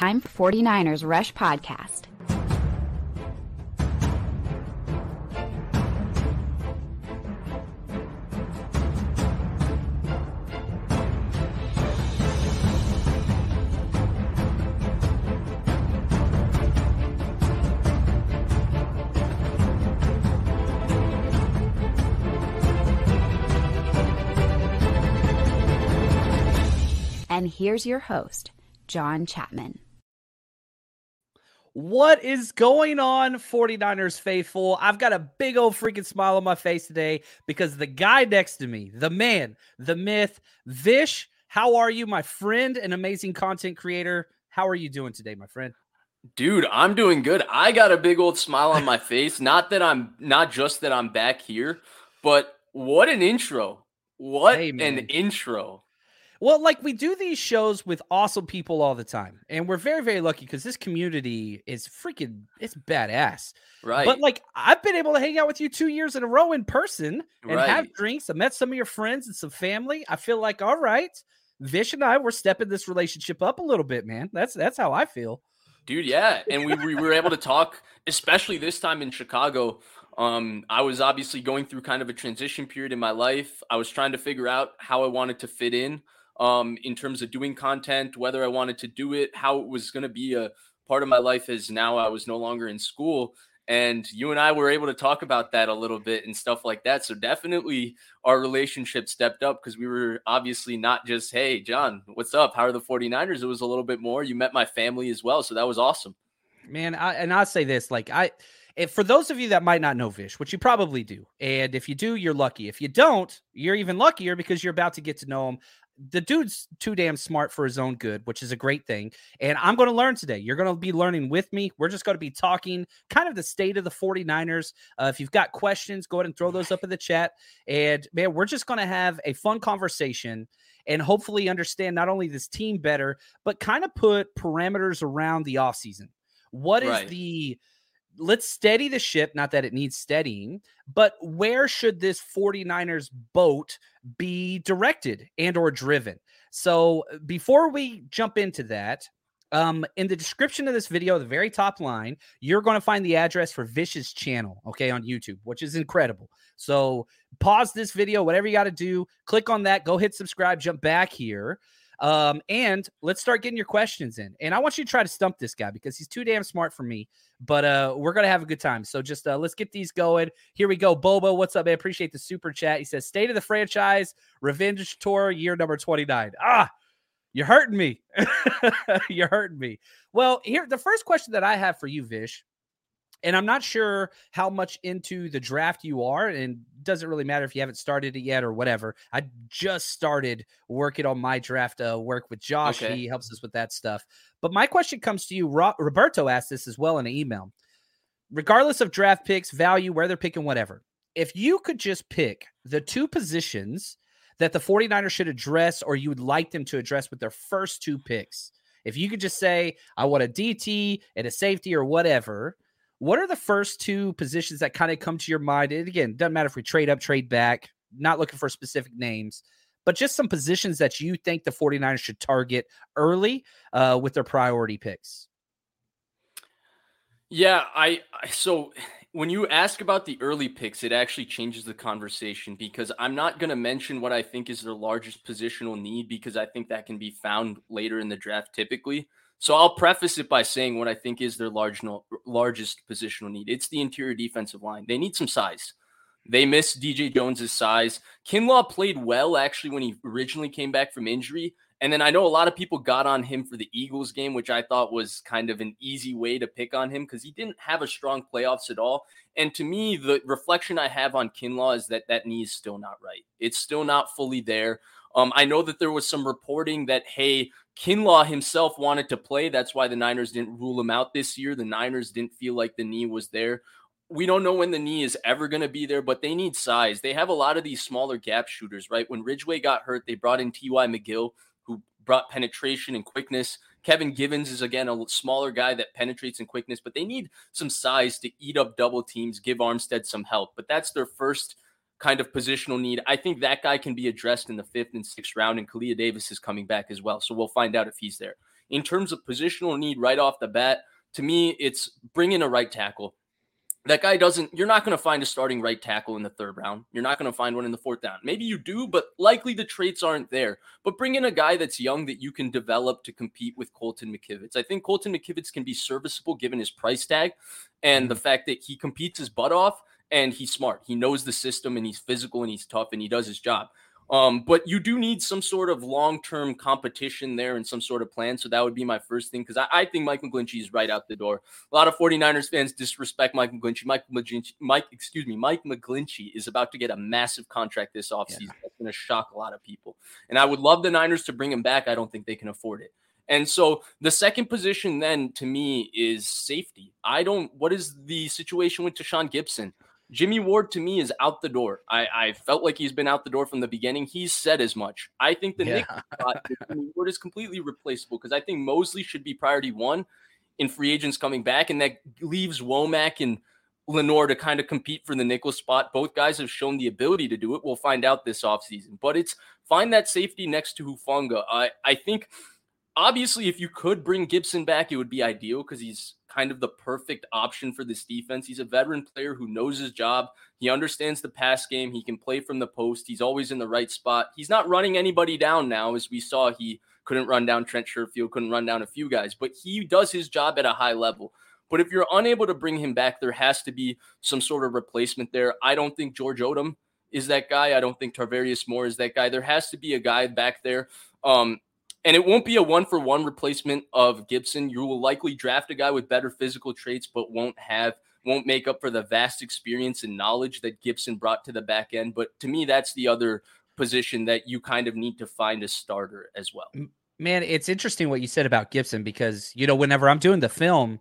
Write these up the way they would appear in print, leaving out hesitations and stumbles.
Time for 49ers Rush Podcast. And here's your host, John Chapman. What is going on, 49ers faithful? I've got a big old freaking smile on my face today because the guy next to me, the man, the myth, Vish, how are you, my friend and amazing content creator? How are you doing today, my friend? Dude, I'm doing good. I got a big old smile on my face. Not just that I'm back here, but what an intro. What an intro. Well, like, we do these shows with awesome people all the time, and we're very, very lucky because this community is freaking, it's badass. Right. But, like, I've been able to hang out with you 2 years in a row in person and have drinks. I met some of your friends and some family. I feel like, all right, Vish and I, we're stepping this relationship up a little bit, man. That's how I feel. Dude, yeah. And we were able to talk, especially this time in Chicago. I was obviously going through kind of a transition period in my life. I was trying to figure out how I wanted to fit in terms of doing content, whether I wanted to do it, how it was going to be a part of my life as now I was no longer in school. And you and I were able to talk about that a little bit and stuff like that. So definitely our relationship stepped up because we were obviously not just, hey, John, what's up? How are the 49ers? It was a little bit more. You met my family as well. So that was awesome. Man, I'll say this, like, if for those of you that might not know Vish, which you probably do, and if you do, you're lucky. If you don't, you're even luckier because you're about to get to know him. The dude's too damn smart for his own good, which is a great thing. And I'm going to learn today. You're going to be learning with me. We're just going to be talking kind of the state of the 49ers. If you've got questions, go ahead and throw those up in the chat. And, man, we're just going to have a fun conversation and hopefully understand not only this team better, but kind of put parameters around the offseason. What is let's steady the ship, not that it needs steadying, but where should this 49ers boat be directed and or driven? So before we jump into that, in the description of this video, the very top line, you're going to find the address for Vish's channel, okay, on YouTube, which is incredible. So pause this video, whatever you got to do, click on that, go hit subscribe, jump back here. And let's start getting your questions in. And I want you to try to stump this guy because he's too damn smart for me, but we're going to have a good time. So just let's get these going. Here we go. Bobo, what's up, man? Appreciate the super chat. He says, state of the franchise, revenge tour, year number 29. Ah, you're hurting me. You're hurting me. Well, here, the first question that I have for you, Vish, and I'm not sure how much into the draft you are, and doesn't really matter if you haven't started it yet or whatever. I just started working on my draft work with Josh. Okay. He helps us with that stuff. But my question comes to you. Roberto asked this as well in an email. Regardless of draft picks, value, where they're picking, whatever, if you could just pick the two positions that the 49ers should address or you would like them to address with their first two picks, if you could just say, I want a DT and a safety or whatever – what are the first two positions that kind of come to your mind? And again, doesn't matter if we trade up, trade back, not looking for specific names, but just some positions that you think the 49ers should target early with their priority picks. Yeah, so when you ask about the early picks, it actually changes the conversation, because I'm not going to mention what I think is their largest positional need, because I think that can be found later in the draft typically. So I'll preface it by saying what I think is their largest positional need. It's the interior defensive line. They need some size. They miss DJ Jones's size. Kinlaw played well, actually, when he originally came back from injury. And then I know a lot of people got on him for the Eagles game, which I thought was kind of an easy way to pick on him because he didn't have a strong playoffs at all. And to me, the reflection I have on Kinlaw is that that knee is still not right. It's still not fully there. I know that there was some reporting that, hey, Kinlaw himself wanted to play. That's why the Niners didn't rule him out this year. The Niners didn't feel like the knee was there. We don't know when the knee is ever going to be there, but they need size. They have a lot of these smaller gap shooters, right? When Ridgeway got hurt, they brought in T.Y. McGill, who brought penetration and quickness. Kevin Givens is, again, a smaller guy that penetrates and quickness, but they need some size to eat up double teams, give Armstead some help. But that's their first kind of positional need. I think that guy can be addressed in the 5th and 6th round, and Kalia Davis is coming back as well, so we'll find out if he's there. In terms of positional need right off the bat, to me, it's bring in a right tackle. That guy doesn't, you're not going to find a starting right tackle in the 3rd round. You're not going to find one in the 4th round. Maybe you do, but likely the traits aren't there. But bring in a guy that's young that you can develop to compete with Colton McKivitz. I think Colton McKivitz can be serviceable given his price tag and the fact that he competes his butt off and he's smart. He knows the system and he's physical and he's tough and he does his job. But you do need some sort of long-term competition there and some sort of plan. So that would be my first thing, because I think Mike McGlinchey is right out the door. A lot of 49ers fans disrespect Mike McGlinchey. Mike McGlinchey is about to get a massive contract this offseason. Yeah. That's going to shock a lot of people. And I would love the Niners to bring him back. I don't think they can afford it. And so the second position then to me is safety. What is the situation with Tashaun Gipson? Jimmy Ward, to me, is out the door. I felt like he's been out the door from the beginning. He's said as much. I think the Nick spot Jimmy Ward is completely replaceable, because I think Moseley should be priority one in free agents coming back, and that leaves Womack and Lenore to kind of compete for the nickel spot. Both guys have shown the ability to do it. We'll find out this offseason. But it's find that safety next to Hufanga. I think, obviously, if you could bring Gipson back, it would be ideal, because he's kind of the perfect option for this defense. He's a veteran player who knows his job. He understands the pass game. He can play from the post. He's always in the right spot. He's not running anybody down now. As we saw, he couldn't run down Trent Sherfield, couldn't run down a few guys, but he does his job at a high level. But if you're unable to bring him back, there has to be some sort of replacement there. I don't think George Odom is that guy. I don't think Tarvarius Moore is that guy. There has to be a guy back there. And it won't be a one-for-one replacement of Gipson. You will likely draft a guy with better physical traits, but won't make up for the vast experience and knowledge that Gipson brought to the back end. But to me, that's the other position that you kind of need to find a starter as well. Man, it's interesting what you said about Gipson, because, you know, whenever I'm doing the film,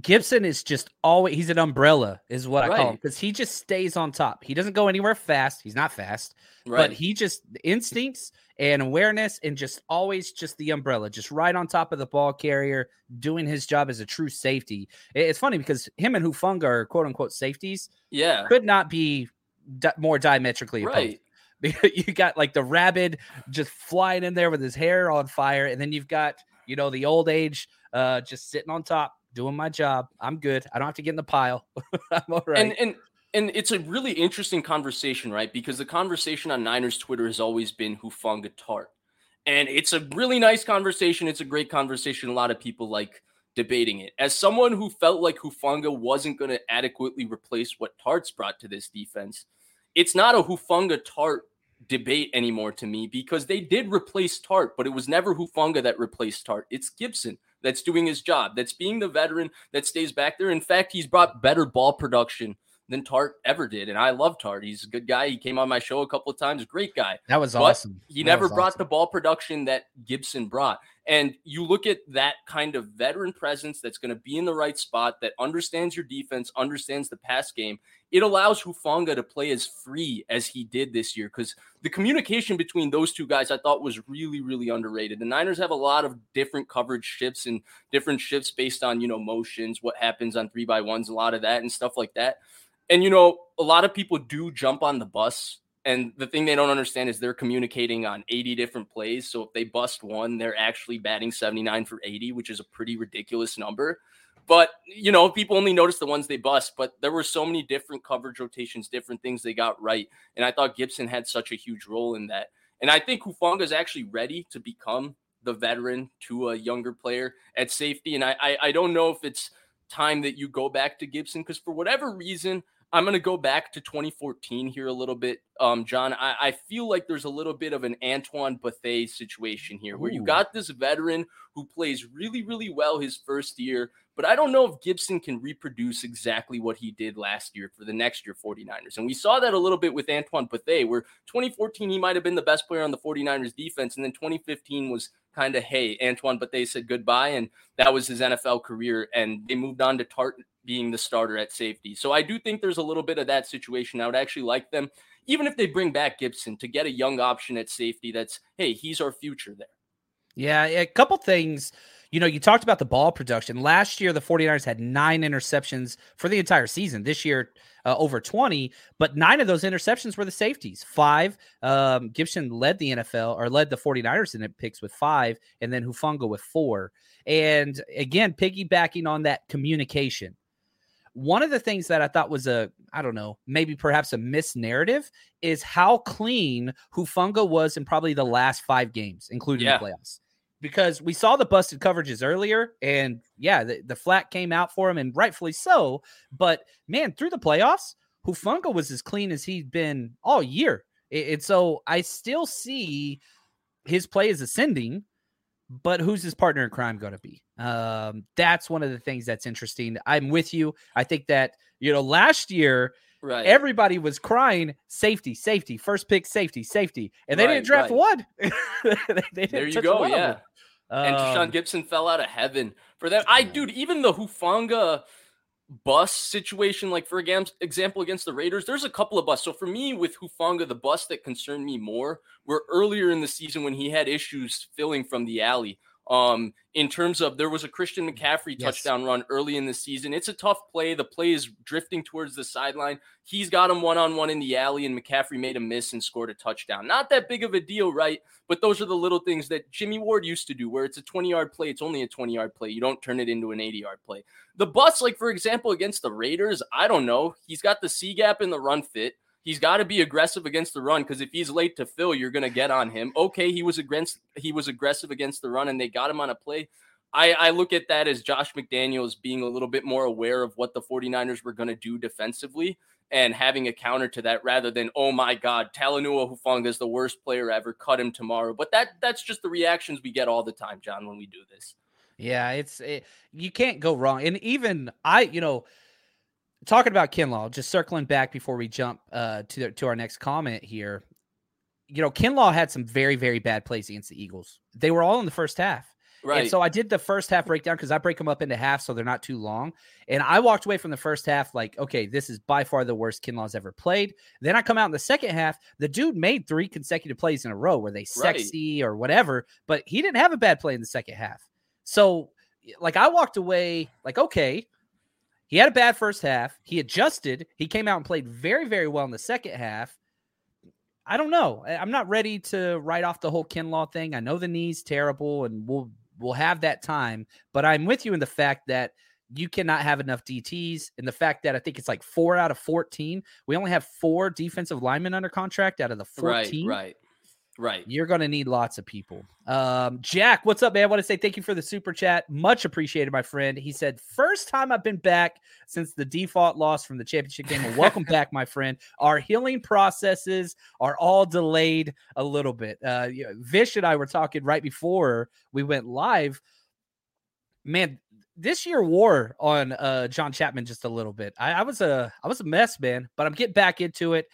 Gipson is just always, he's an umbrella is what I call him, because he just stays on top. He doesn't go anywhere fast. He's not fast, but he just instincts and awareness and just always just the umbrella, just right on top of the ball carrier, doing his job as a true safety. It's funny because him and Hufanga are quote unquote safeties. Yeah. Could not be more diametrically opposed. Right. You got like the rabid just flying in there with his hair on fire. And then you've got, you know, the old age just sitting on top, doing my job. I'm good. I don't have to get in the pile. I'm all right. And it's a really interesting conversation, right? Because the conversation on Niners Twitter has always been Hufanga Tart. And it's a really nice conversation. It's a great conversation. A lot of people like debating it. As someone who felt like Hufanga wasn't going to adequately replace what Tart's brought to this defense, it's not a Hufanga Tart debate anymore to me, because they did replace Tart, but it was never Hufanga that replaced Tart. It's Gipson that's doing his job, that's being the veteran that stays back there. In fact, he's brought better ball production than Tart ever did. And I love Tart. He's a good guy. He came on my show a couple of times. Great guy. That was awesome. He never brought the ball production that Gipson brought. And you look at that kind of veteran presence that's going to be in the right spot, that understands your defense, understands the pass game. It allows Hufanga to play as free as he did this year, because the communication between those two guys I thought was really, really underrated. The Niners have a lot of different coverage shifts and different shifts based on, you know, motions, what happens on 3x1s, a lot of that and stuff like that. And, you know, a lot of people do jump on the bus, and the thing they don't understand is they're communicating on 80 different plays. So if they bust one, they're actually batting 79 for 80, which is a pretty ridiculous number. But, you know, people only notice the ones they bust, but there were so many different coverage rotations, different things they got right. And I thought Gipson had such a huge role in that. And I think Hufanga is actually ready to become the veteran to a younger player at safety. And I don't know if it's time that you go back to Gipson, because for whatever reason, I'm going to go back to 2014 here a little bit, John. I feel like there's a little bit of an Antoine Bethea situation here where you got this veteran who plays really, really well his first year, but I don't know if Gipson can reproduce exactly what he did last year for the next year 49ers. And we saw that a little bit with Antoine Bethea, where 2014, he might have been the best player on the 49ers defense, and then 2015 was kind of, hey, Antoine Bethea said goodbye, and that was his NFL career, and they moved on to Tart being the starter at safety. So I do think there's a little bit of that situation. I would actually like them, even if they bring back Gipson, to get a young option at safety that's, hey, he's our future there. Yeah, a couple things. You know, you talked about the ball production. Last year, the 49ers had 9 interceptions for the entire season. This year, over 20, but 9 of those interceptions were the safeties. 5, Gipson led the 49ers in picks with 5, and then Hufanga with 4. And again, piggybacking on that communication. One of the things that I thought was maybe perhaps a misnarrative is how clean Hufanga was in probably the last 5 games, including the playoffs. Because we saw the busted coverages earlier, and the flat came out for him, and rightfully so. But, man, through the playoffs, Hufanga was as clean as he'd been all year. And so I still see his play is ascending, but who's his partner in crime going to be? That's one of the things that's interesting. I'm with you. I think that, last year, right, everybody was crying safety, first pick, safety. And they didn't draft one. There you go. And Tashaun Gipson fell out of heaven for that. Even the Hufanga bust situation, like for example, against the Raiders, there's a couple of busts. So for me with Hufanga, the bust that concerned me more were earlier in the season when he had issues filling from the alley. In terms of, there was a Christian McCaffrey touchdown run early in the season. It's a tough play. The play is drifting towards the sideline. He's got him one-on-one in the alley, and McCaffrey made a miss and scored a touchdown. Not that big of a deal, right? But those are the little things that Jimmy Ward used to do, where it's a 20-yard play. It's only a 20-yard play. You don't turn it into an 80-yard play. The bust, like for example, against the Raiders, I don't know. He's got the C-gap and the run fit. He's got to be aggressive against the run, because if he's late to fill, you're going to get on him. Okay, he was aggressive against the run, and they got him on a play. I look at that as Josh McDaniels being a little bit more aware of what the 49ers were going to do defensively and having a counter to that, rather than, oh my God, Talanoa Hufanga is the worst player ever, cut him tomorrow. But that's just the reactions we get all the time, John, when we do this. Yeah, you can't go wrong. And even talking about Kinlaw, just circling back before we jump to our next comment here. Kinlaw had some very, very bad plays against the Eagles. They were all in the first half. Right. And so I did the first half breakdown, because I break them up into halves so they're not too long. And I walked away from the first half like, okay, this is by far the worst Kinlaw's ever played. Then I come out in the second half. The dude made 3 consecutive plays in a row where they sexy or whatever, but he didn't have a bad play in the second half. So I walked away like, okay, he had a bad first half. He adjusted. He came out and played very, very well in the second half. I don't know. I'm not ready to write off the whole Kinlaw thing. I know the knee's terrible, and we'll have that time. But I'm with you in the fact that you cannot have enough DTs, and the fact that I think it's like 4 out of 14. We only have 4 defensive linemen under contract out of the 14. Right. You're going to need lots of people. Jack, what's up, man? I want to say thank you for the super chat. Much appreciated, my friend. He said, first time I've been back since the default loss from the championship game. Well, welcome back, my friend. Our healing processes are all delayed a little bit. Vish and I were talking right before we went live. Man, this year wore on John Chapman just a little bit. I was a mess, man, but I'm getting back into it.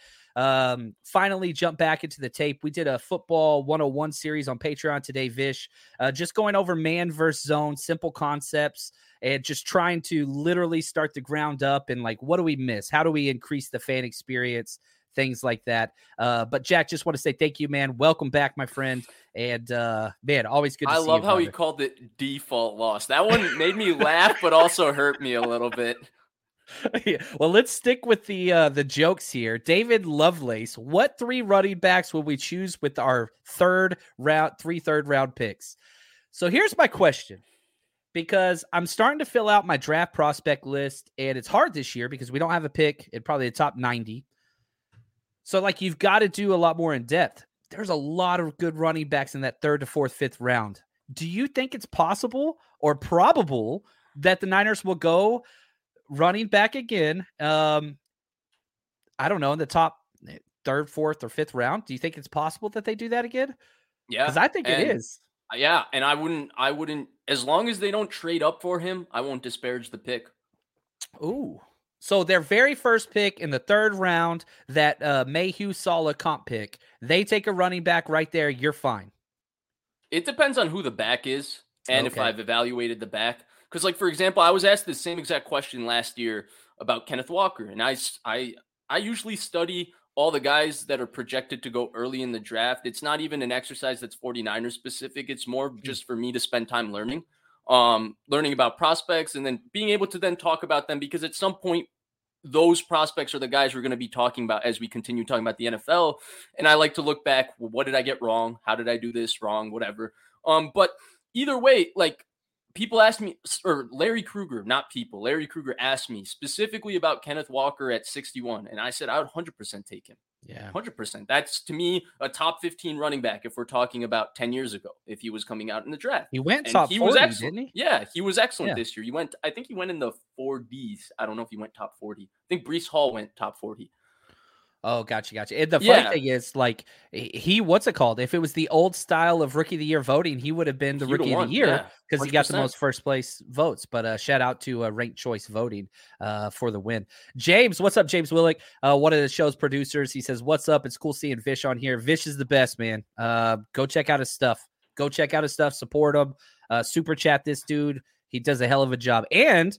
Finally jump back into the tape. We did a football 101 series on Patreon today, Vish, just going over man versus zone, simple concepts, and just trying to literally start the ground up and what do we miss? How do we increase the fan experience? Things like that. But Jack, just want to say thank you, man. Welcome back, my friend. And man, always good to see you. I love how he called it default loss. That one made me laugh, but also hurt me a little bit. Yeah. Well, let's stick with the jokes here. David Lovelace, what 3 running backs will we choose with our 3rd round picks? So here's my question, because I'm starting to fill out my draft prospect list, and it's hard this year because we don't have a pick in probably the top 90. So, like, you've got to do a lot more in depth. There's a lot of good running backs in that third to fourth, fifth round. Do you think it's possible or probable that the Niners will go running back again? I don't know, in the top third, fourth, or fifth round. Do you think it's possible that they do that again? Yeah, because I think it is. Yeah, and I wouldn't. As long as they don't trade up for him, I won't disparage the pick. Ooh, so their very first pick in the third round, that Mayhew Sala comp pick, they take a running back right there. You're fine. It depends on who the back is, and if I've evaluated the back. Because, like, for example, I was asked the same exact question last year about Kenneth Walker, and I usually study all the guys that are projected to go early in the draft. It's not even an exercise that's 49ers specific. It's more just for me to spend time learning about prospects, and then being able to then talk about them, because at some point those prospects are the guys we're going to be talking about as we continue talking about the NFL. And I like to look back, well, what did I get wrong? How did I do this wrong? Whatever. But either way, like, people asked me, or Larry Kruger asked me specifically about Kenneth Walker at 61. And I said, I would 100% take him. Yeah. 100%. That's, to me, a top 15 running back. If we're talking about 10 years ago, if he was coming out in the draft, he went top 40, didn't he? Yeah. He was excellent this year. I think he went in the 4Ds. I don't know if he went top 40. I think Breece Hall went top 40. Oh, gotcha. And the funny thing is, like, he, what's it called? If it was the old style of rookie of the year voting, he would have been the rookie of the year because he got the most first place votes. But shout out to ranked choice voting for the win. James, what's up, James Willick? One of the show's producers. He says, "What's up? It's cool seeing Vish on here. Vish is the best, man. Go check out his stuff. Support him. Super chat this dude. He does a hell of a job." And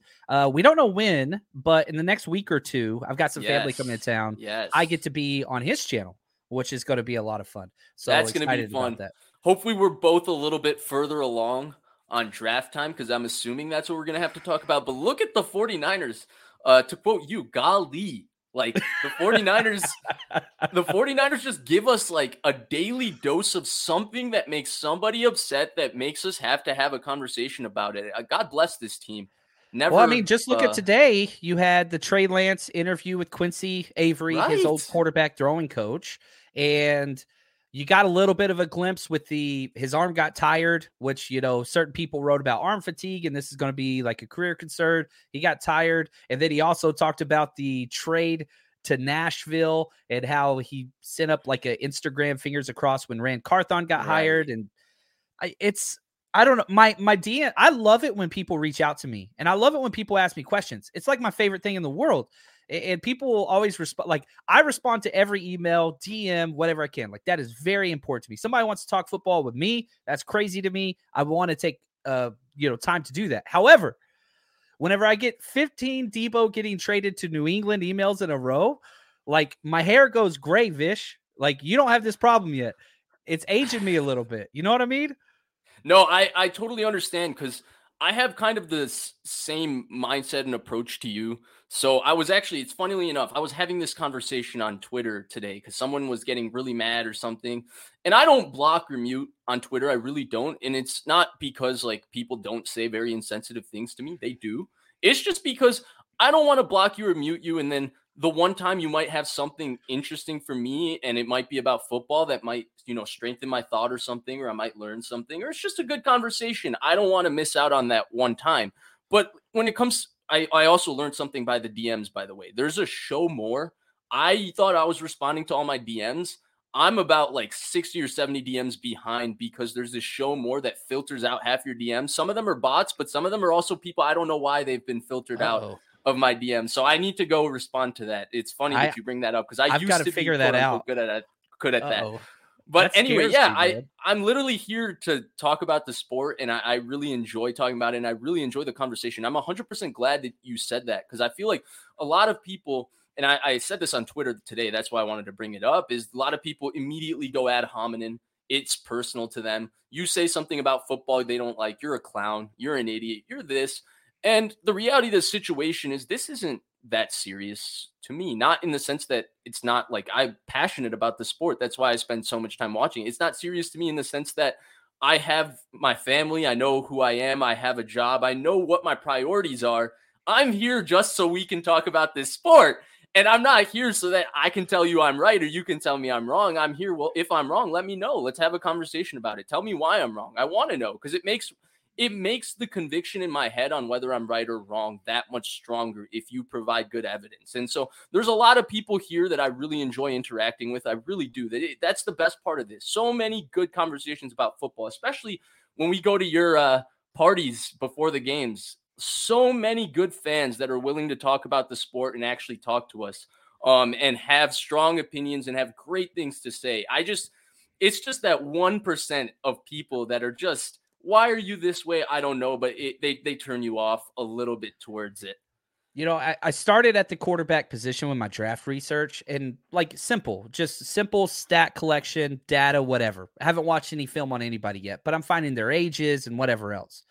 we don't know when, but in the next week or two, I've got some family coming to town. Yes. I get to be on his channel, which is going to be a lot of fun. So that's going to be fun. Hopefully we're both a little bit further along on draft time, because I'm assuming that's what we're going to have to talk about. But look at the 49ers. To quote you, golly. Like, the 49ers, just give us, like, a daily dose of something that makes somebody upset, that makes us have to have a conversation about it. God bless this team. Well, I mean, just look at today. You had the Trey Lance interview with Quincy Avery, his old quarterback throwing coach, and you got a little bit of a glimpse with his arm got tired, which, you know, certain people wrote about arm fatigue, and this is going to be like a career concern. He got tired. And then he also talked about the trade to Nashville and how he sent up like an Instagram fingers across when Rand Carthon got hired. And I don't know. My DM, I love it when people reach out to me, and I love it when people ask me questions. It's like my favorite thing in the world. And people will always respond. Like, I respond to every email, DM, whatever I can. Like, that is very important to me. Somebody wants to talk football with me. That's crazy to me. I want to take, time to do that. However, whenever I get 15 Debo getting traded to New England emails in a row, like, my hair goes gray, Vish. Like, you don't have this problem yet. It's aging me a little bit. You know what I mean? No, I totally understand, because I have kind of the same mindset and approach to you. So it's funnily enough, I was having this conversation on Twitter today because someone was getting really mad or something. And I don't block or mute on Twitter. I really don't. And it's not because, like, people don't say very insensitive things to me. They do. It's just because I don't want to block you or mute you, and then the one time you might have something interesting for me, and it might be about football that might, strengthen my thought or something, or I might learn something, or it's just a good conversation. I don't want to miss out on that one time. But when it comes, I also learned something by the DMs, by the way. There's a show more. I thought I was responding to all my DMs. I'm about like 60 or 70 DMs behind, because there's this show more that filters out half your DMs. Some of them are bots, but some of them are also people. I don't know why they've been filtered out of my DM. So I need to go respond to that. It's funny that you bring that up, because I've used to figure that out. Good at that. But that anyway, I'm literally here to talk about the sport, and I really enjoy talking about it, and I really enjoy the conversation. I'm 100% glad that you said that, because I feel like a lot of people, and I said this on Twitter today, that's why I wanted to bring it up, is a lot of people immediately go ad hominem. It's personal to them. You say something about football they don't like, you're a clown, you're an idiot, you're this. And the reality of the situation is this isn't that serious to me, not in the sense that it's not like I'm passionate about the sport. That's why I spend so much time watching. It's not serious to me in the sense that I have my family. I know who I am. I have a job. I know what my priorities are. I'm here just so we can talk about this sport. And I'm not here so that I can tell you I'm right or you can tell me I'm wrong. I'm here. Well, if I'm wrong, let me know. Let's have a conversation about it. Tell me why I'm wrong. I want to know because it makes the conviction in my head on whether I'm right or wrong that much stronger if you provide good evidence. And so there's a lot of people here that I really enjoy interacting with. I really do. That's the best part of this. So many good conversations about football, especially when we go to your parties before the games. So many good fans that are willing to talk about the sport and actually talk to us and have strong opinions and have great things to say. It's just that 1% of people that are just, why are you this way? I don't know, but they turn you off a little bit towards it. You know, I started at the quarterback position with my draft research and simple stat collection, data, whatever. I haven't watched any film on anybody yet, but I'm finding their ages and whatever else.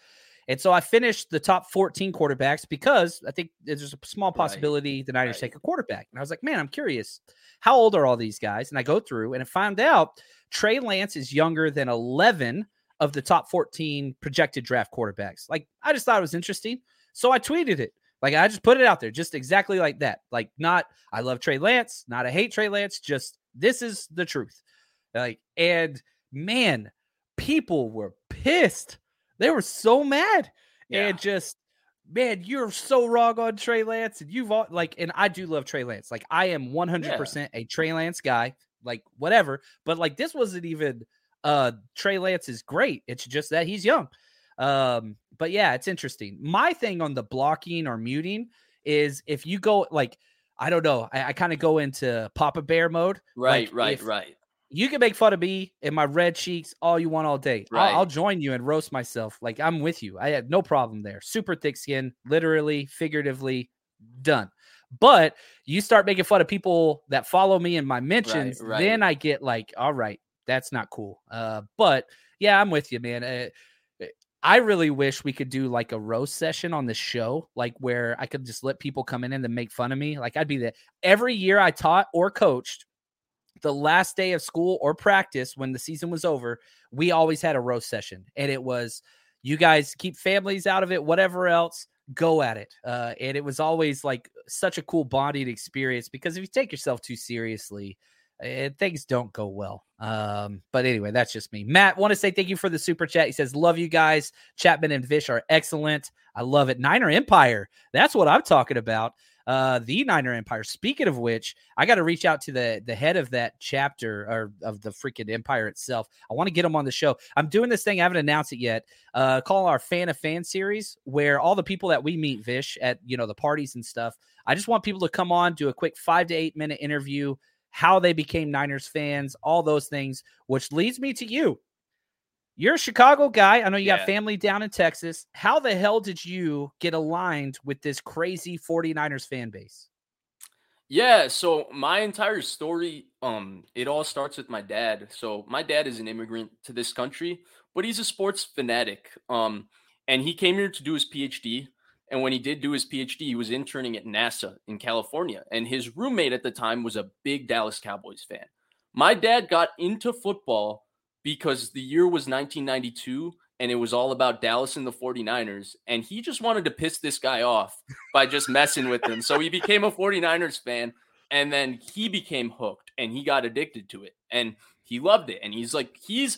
And so I finished the top 14 quarterbacks because I think there's a small possibility the Niners take a quarterback. And I was like, man, I'm curious. How old are all these guys? And I go through and I find out Trey Lance is younger than 11 of the top 14 projected draft quarterbacks. Like, I just thought it was interesting. So I tweeted it. Like, I just put it out there just exactly like that. Like, not, I love Trey Lance, not, I hate Trey Lance, just, this is the truth. Like, and man, people were pissed. They were so mad and just, man, you're so wrong on Trey Lance. And you've all, like, and I do love Trey Lance. Like, I am 100% a Trey Lance guy, like, whatever. But like, this wasn't even, Trey Lance is great. It's just that he's young. But yeah, it's interesting. My thing on the blocking or muting is if you go, like, I don't know, I kind of go into Papa Bear mode. Right. You can make fun of me and my red cheeks all you want all day. Right. I'll join you and roast myself. Like, I'm with you. I had no problem there. Super thick skin, literally, figuratively, done. But you start making fun of people that follow me in my mentions, then I get like, all right, that's not cool. But yeah, I'm with you, man. I really wish we could do like a roast session on the show, like where I could just let people come in and then make fun of me. Like, I'd be there every year I taught or coached. The last day of school or practice when the season was over, we always had a roast session, and it was, you guys keep families out of it, whatever else, go at it. And it was always like such a cool bonding experience because if you take yourself too seriously, things don't go well. But anyway, that's just me. Matt, want to say thank you for the super chat. He says, love you guys. Chapman and Vish are excellent. I love it. Niner Empire. That's what I'm talking about. The Niner Empire. Speaking of which, I got to reach out to the head of that chapter or of the freaking Empire itself. I want to get him on the show. I'm doing this thing. I haven't announced it yet. Call our Fan of Fan series, where all the people that we meet, Vish, at, you know, the parties and stuff. I just want people to come on, do a quick 5 to 8 minute interview, how they became Niners fans, all those things, which leads me to you. You're a Chicago guy. I know you got family down in Texas. How the hell did you get aligned with this crazy 49ers fan base? Yeah, so my entire story, it all starts with my dad. So my dad is an immigrant to this country, but he's a sports fanatic. And he came here to do his PhD. And when he did do his PhD, he was interning at NASA in California. And his roommate at the time was a big Dallas Cowboys fan. My dad got into football because the year was 1992, and it was all about Dallas and the 49ers, and he just wanted to piss this guy off by just messing with him. So he became a 49ers fan, and then he became hooked, and he got addicted to it, and he loved it. And he's like, he's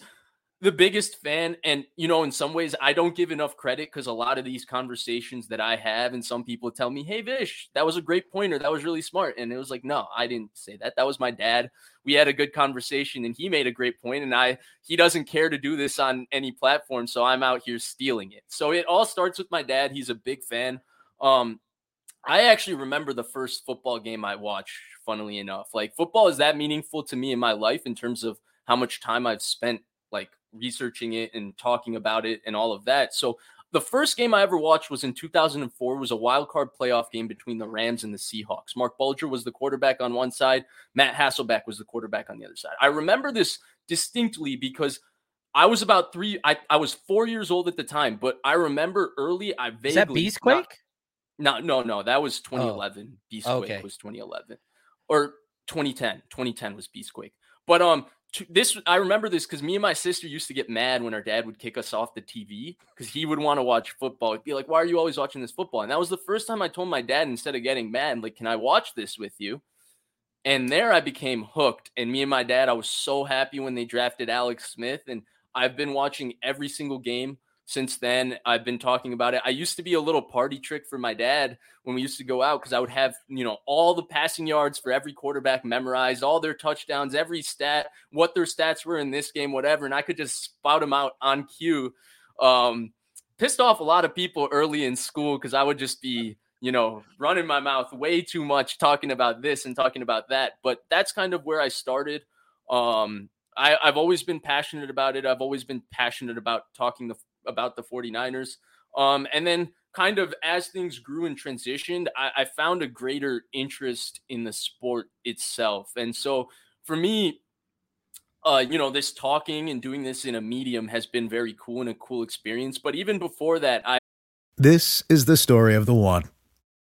the biggest fan, and, you know, in some ways, I don't give enough credit because a lot of these conversations that I have, and some people tell me, hey, Vish, that was a great pointer. That was really smart. And it was like, no, I didn't say that. That was my dad. We had a good conversation and he made a great point, and he doesn't care to do this on any platform. So I'm out here stealing it. So it all starts with my dad. He's a big fan. I actually remember the first football game I watched, funnily enough. Like, football is that meaningful to me in my life in terms of how much time I've spent like researching it and talking about it and all of that. So the first game I ever watched was in 2004. It was a wild card playoff game between the Rams and the Seahawks. Mark Bulger was the quarterback on one side. Matt Hasselbeck was the quarterback on the other side. I remember this distinctly because I was about I was 4 years old at the time, but I remember early, I vaguely... Is that Beastquake? No. That was 2011. Oh, Beastquake was 2011. Or 2010. 2010 was Beastquake. But This, I remember this because me and my sister used to get mad when our dad would kick us off the TV because he would want to watch football. He'd be like, why are you always watching this football? And that was the first time I told my dad, instead of getting mad, like, can I watch this with you? And there I became hooked. And me and my dad, I was so happy when they drafted Alex Smith. And I've been watching every single game since then. I've been talking about it. I used to be a little party trick for my dad when we used to go out because I would have, you know, all the passing yards for every quarterback memorized, all their touchdowns, every stat, what their stats were in this game, whatever. And I could just spout them out on cue. Pissed off a lot of people early in school because I would just be, you know, running my mouth way too much talking about this and talking about that. But that's kind of where I started. I've always been passionate about it. I've always been passionate about talking about the 49ers. And then kind of as things grew and transitioned, I found a greater interest in the sport itself. And so for me, you know, this talking and doing this in a medium has been very cool and a cool experience. But even before that, this is the story of the one.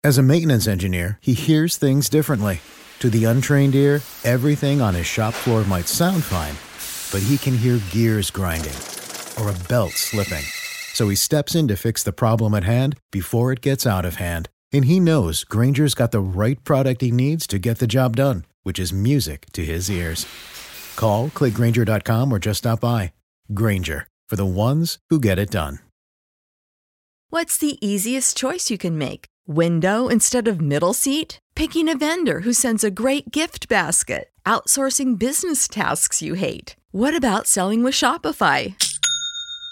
As a maintenance engineer, he hears things differently. To the untrained ear, everything on his shop floor might sound fine, but he can hear gears grinding or a belt slipping. So he steps in to fix the problem at hand before it gets out of hand. And he knows Granger's got the right product he needs to get the job done, which is music to his ears. Call, click Grainger.com, or just stop by. Grainger, for the ones who get it done. What's the easiest choice you can make? Window instead of middle seat? Picking a vendor who sends a great gift basket? Outsourcing business tasks you hate? What about selling with Shopify?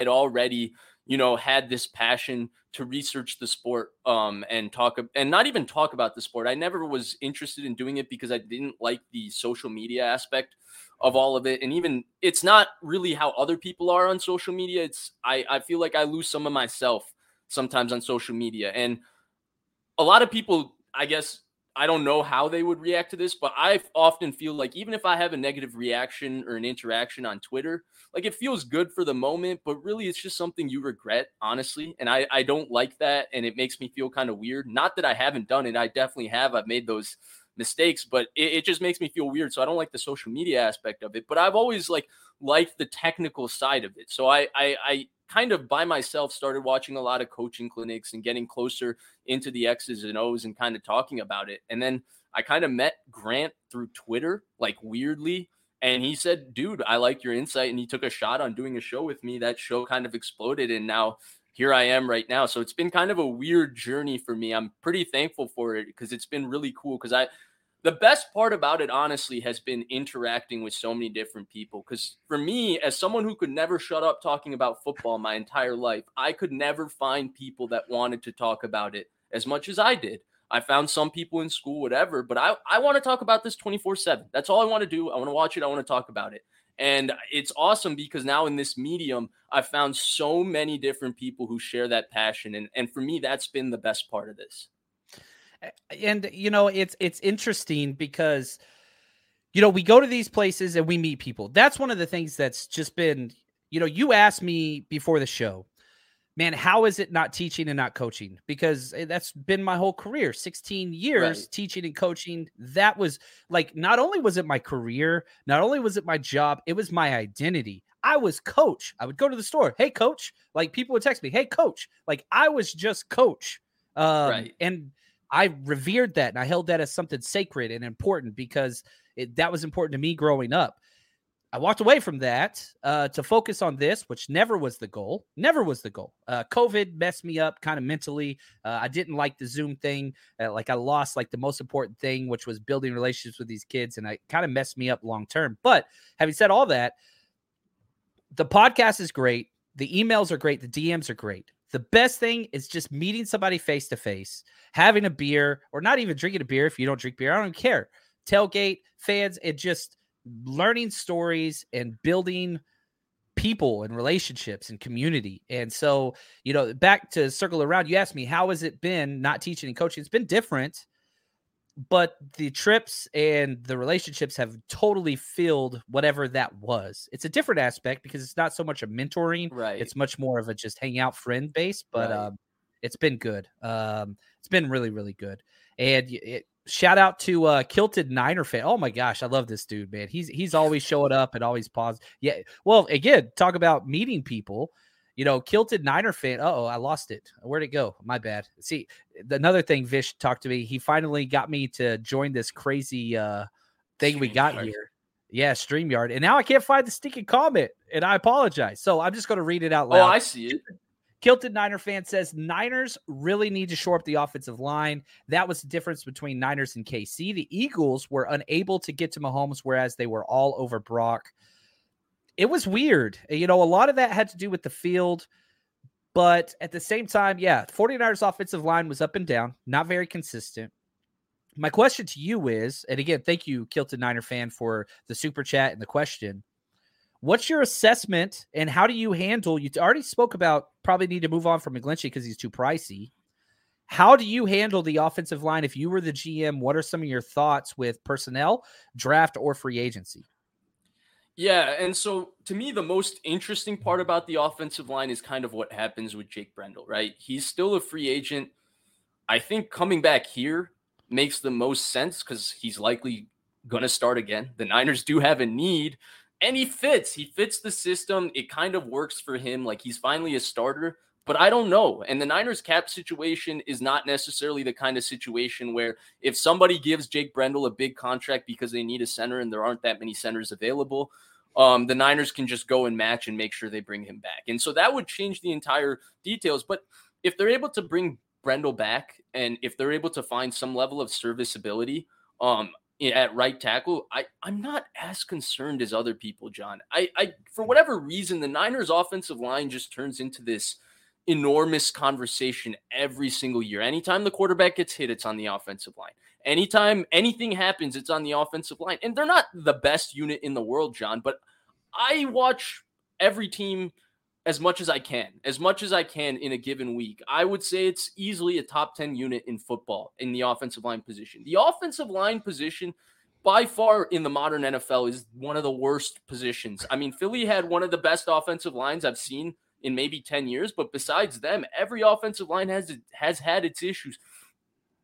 It already, you know, had this passion to research the sport and not even talk about the sport. I never was interested in doing it because I didn't like the social media aspect of all of it. And even it's not really how other people are on social media. It's I feel like I lose some of myself sometimes on social media. And a lot of people, I guess, I don't know how they would react to this, but I often feel like even if I have a negative reaction or an interaction on Twitter, like it feels good for the moment, but really it's just something you regret, honestly. And I don't like that. And it makes me feel kind of weird. Not that I haven't done it. I definitely have. I've made those mistakes, but it just makes me feel weird. So I don't like the social media aspect of it, but I've always liked the technical side of it. So I kind of by myself started watching a lot of coaching clinics and getting closer into the X's and O's and kind of talking about it. And then I kind of met Grant through Twitter, like weirdly. And he said, dude, I like your insight. And he took a shot on doing a show with me. That show kind of exploded. And now here I am right now. So it's been kind of a weird journey for me. I'm pretty thankful for it because it's been really cool. Because the best part about it, honestly, has been interacting with so many different people. Because for me, as someone who could never shut up talking about football my entire life, I could never find people that wanted to talk about it as much as I did. I found some people in school, whatever, but I want to talk about this 24/7. That's all I want to do. I want to watch it. I want to talk about it. And it's awesome because now in this medium, I've found so many different people who share that passion. And for me, that's been the best part of this. And, you know, it's interesting because, you know, we go to these places and we meet people. That's one of the things that's just been, you know, you asked me before the show, man, how is it not teaching and not coaching? Because that's been my whole career, 16 years right. teaching and coaching. That was like, not only was it my career, not only was it my job, it was my identity. I was coach. I would go to the store. Hey, coach. Like, people would text me, hey, coach. Like, I was just coach. Right. And I revered that, and I held that as something sacred and important because that was important to me growing up. I walked away from that to focus on this, which never was the goal. Never was the goal. COVID messed me up kind of mentally. I didn't like the Zoom thing. Like, I lost like the most important thing, which was building relationships with these kids, and it kind of messed me up long term. But having said all that, the podcast is great. The emails are great. The DMs are great. The best thing is just meeting somebody face-to-face, having a beer, or not even drinking a beer if you don't drink beer. I don't care. Tailgate, fans, and just learning stories and building people and relationships and community. And so, you know, back to circle around, you asked me, how has it been not teaching and coaching? It's been different, but the trips and the relationships have totally filled whatever that was. It's a different aspect because it's not so much a mentoring. Right. It's much more of a just hang out friend base, but right. It's been good. It's been really, really good. And shout out to Kilted Niner fan. Oh my gosh. I love this dude, man. He's always showing up and always positive. Yeah. Well, again, talk about meeting people. You know, Kilted Niner fan. Uh-oh, I lost it. Where'd it go? My bad. See, another thing Vish talked to me. He finally got me to join this crazy thing we got here. Yeah, StreamYard. And now I can't find the stinking comment, and I apologize. So I'm just going to read it out loud. Oh, I see it. Kilted Niner fan says, Niners really need to shore up the offensive line. That was the difference between Niners and KC. The Eagles were unable to get to Mahomes, whereas they were all over Brock. It was weird. You know, a lot of that had to do with the field, but at the same time, yeah, 49ers offensive line was up and down, not very consistent. My question to you is, and again, thank you, Kilted Niner fan, for the super chat and the question. What's your assessment and how do you handle, you already spoke about probably need to move on from McGlinchey because he's too pricey. How do you handle the offensive line? If you were the GM, what are some of your thoughts with personnel, draft, or free agency? Yeah, and so to me, the most interesting part about the offensive line is kind of what happens with Jake Brendel, right? He's still a free agent. I think coming back here makes the most sense because he's likely going to start again. The Niners do have a need, and he fits. He fits the system. It kind of works for him. Like, he's finally a starter, but I don't know. And the Niners cap situation is not necessarily the kind of situation where if somebody gives Jake Brendel a big contract because they need a center and there aren't that many centers available, the Niners can just go and match and make sure they bring him back. And so that would change the entire details. But if they're able to bring Brendel back and if they're able to find some level of serviceability at right tackle, I'm not as concerned as other people, John. I for whatever reason, the Niners offensive line just turns into this enormous conversation every single year. Anytime the quarterback gets hit, it's on the offensive line. Anytime anything happens, it's on the offensive line. And they're not the best unit in the world, John, but I watch every team as much as I can in a given week. I would say it's easily a top 10 unit in football in the offensive line position. The offensive line position by far in the modern NFL is one of the worst positions. I mean, Philly had one of the best offensive lines I've seen in maybe 10 years, but besides them, every offensive line has had its issues.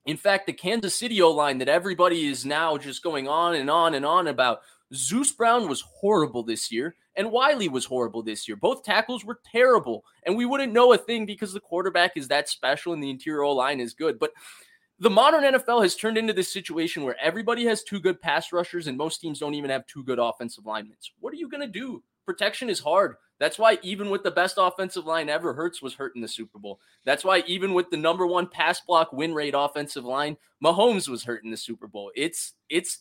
In fact, the Kansas City O-line that everybody is now just going on and on and on about, Zeus Brown was horrible this year, and Wiley was horrible this year. Both tackles were terrible, and we wouldn't know a thing because the quarterback is that special and the interior O-line is good. But the modern NFL has turned into this situation where everybody has two good pass rushers, and most teams don't even have two good offensive linemen. What are you going to do? Protection is hard. That's why even with the best offensive line ever, Hurts was hurt in the Super Bowl. That's why even with the number one pass block win rate offensive line, Mahomes was hurt in the Super Bowl. It's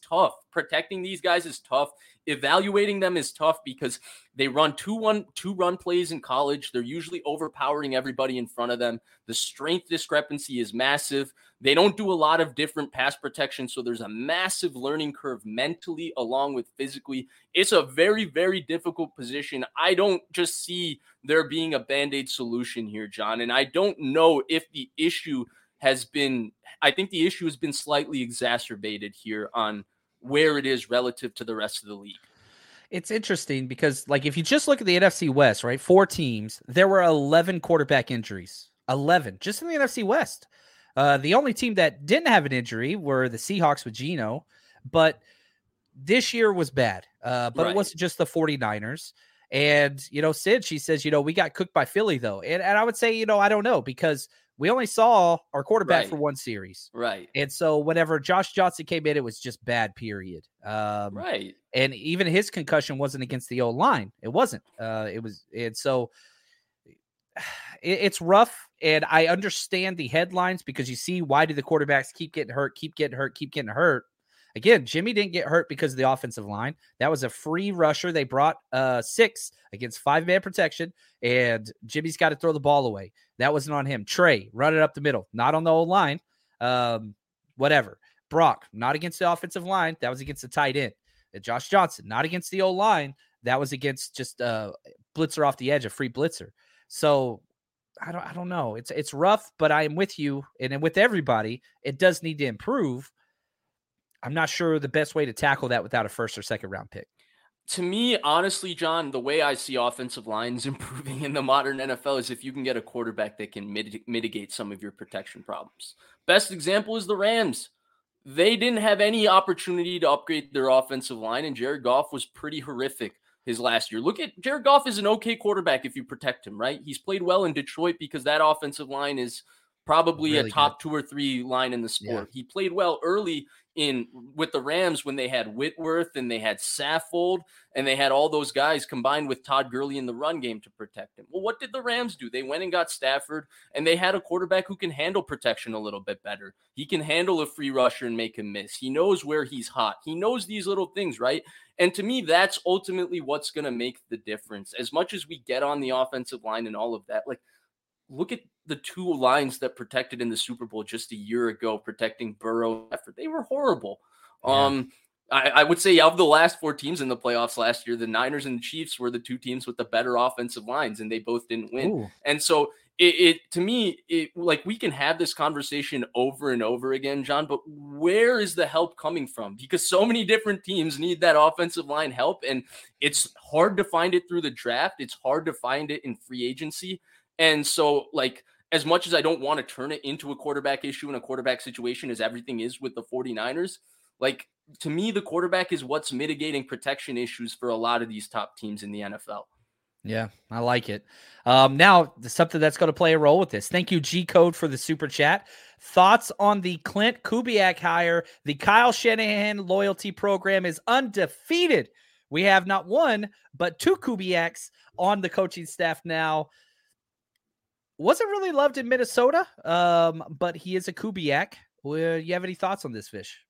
tough. Protecting these guys is tough. Evaluating them is tough because they run two run plays in college. They're usually overpowering everybody in front of them. The strength discrepancy is massive. They don't do a lot of different pass protection, so there's a massive learning curve mentally along with physically. It's a very, very difficult position. I don't just see there being a Band-Aid solution here, John, and I don't know if the issue has been – I think the issue has been slightly exacerbated here on where it is relative to the rest of the league. It's interesting because, like, if you just look at the NFC West, right, four teams, there were 11 quarterback injuries, 11, just in the NFC West. The only team that didn't have an injury were the Seahawks with Geno, but this year was bad. But it wasn't just the 49ers. And, you know, Sid, she says, you know, we got cooked by Philly, though. And I would say, you know, I don't know, because we only saw our quarterback for one series. Right. And so whenever Josh Johnson came in, it was just bad, period. And even his concussion wasn't against the O-line. It wasn't. And so it's rough. And I understand the headlines because you see, why do the quarterbacks keep getting hurt? Again, Jimmy didn't get hurt because of the offensive line. That was a free rusher. They brought six against five-man protection, and Jimmy's got to throw the ball away. That wasn't on him. Trey, run it up the middle. Not on the old line. Whatever. Brock, not against the offensive line. That was against the tight end. And Josh Johnson, not against the old line. That was against just blitzer off the edge, a free blitzer. So I don't know. It's rough, but I am with you, and with everybody, it does need to improve. I'm not sure the best way to tackle that without a first or second round pick. To me, honestly, John, the way I see offensive lines improving in the modern NFL is if you can get a quarterback that can mitigate some of your protection problems. Best example is the Rams. They didn't have any opportunity to upgrade their offensive line, and Jared Goff was pretty horrific his last year. Look at Jared Goff is an okay quarterback if you protect him, right? He's played well in Detroit because that offensive line is probably really a top good 2 or 3 line in the sport. Yeah. He played well early in with the Rams when they had Whitworth and they had Saffold and they had all those guys combined with Todd Gurley in the run game to protect him. Well, what did the Rams do? They went and got Stafford, and they had a quarterback who can handle protection a little bit better. He can handle a free rusher and make him miss. He knows where he's hot. He knows these little things, right? And to me, that's ultimately what's going to make the difference. As much as we get on the offensive line and all of that, like, look at the two lines that protected in the Super Bowl just a year ago, protecting Burrow. They were horrible. Yeah. I would say of the last 4 teams in the playoffs last year, the Niners and the Chiefs were the 2 teams with the better offensive lines, and they both didn't win. Ooh. And so to me, like, we can have this conversation over and over again, John, but where is the help coming from? Because so many different teams need that offensive line help, and it's hard to find it through the draft. It's hard to find it in free agency. And so, like, as much as I don't want to turn it into a quarterback issue and a quarterback situation as everything is with the 49ers, like, to me, the quarterback is what's mitigating protection issues for a lot of these top teams in the NFL. Yeah, I like it. Now, something that's going to play a role with this. Thank you, G-Code, for the super chat. Thoughts on the Clint Kubiak hire? The Kyle Shanahan loyalty program is undefeated. We have not one, but 2 Kubiaks on the coaching staff now. Wasn't really loved in Minnesota, but he is a Kubiak. Well, you have any thoughts on this, Vish?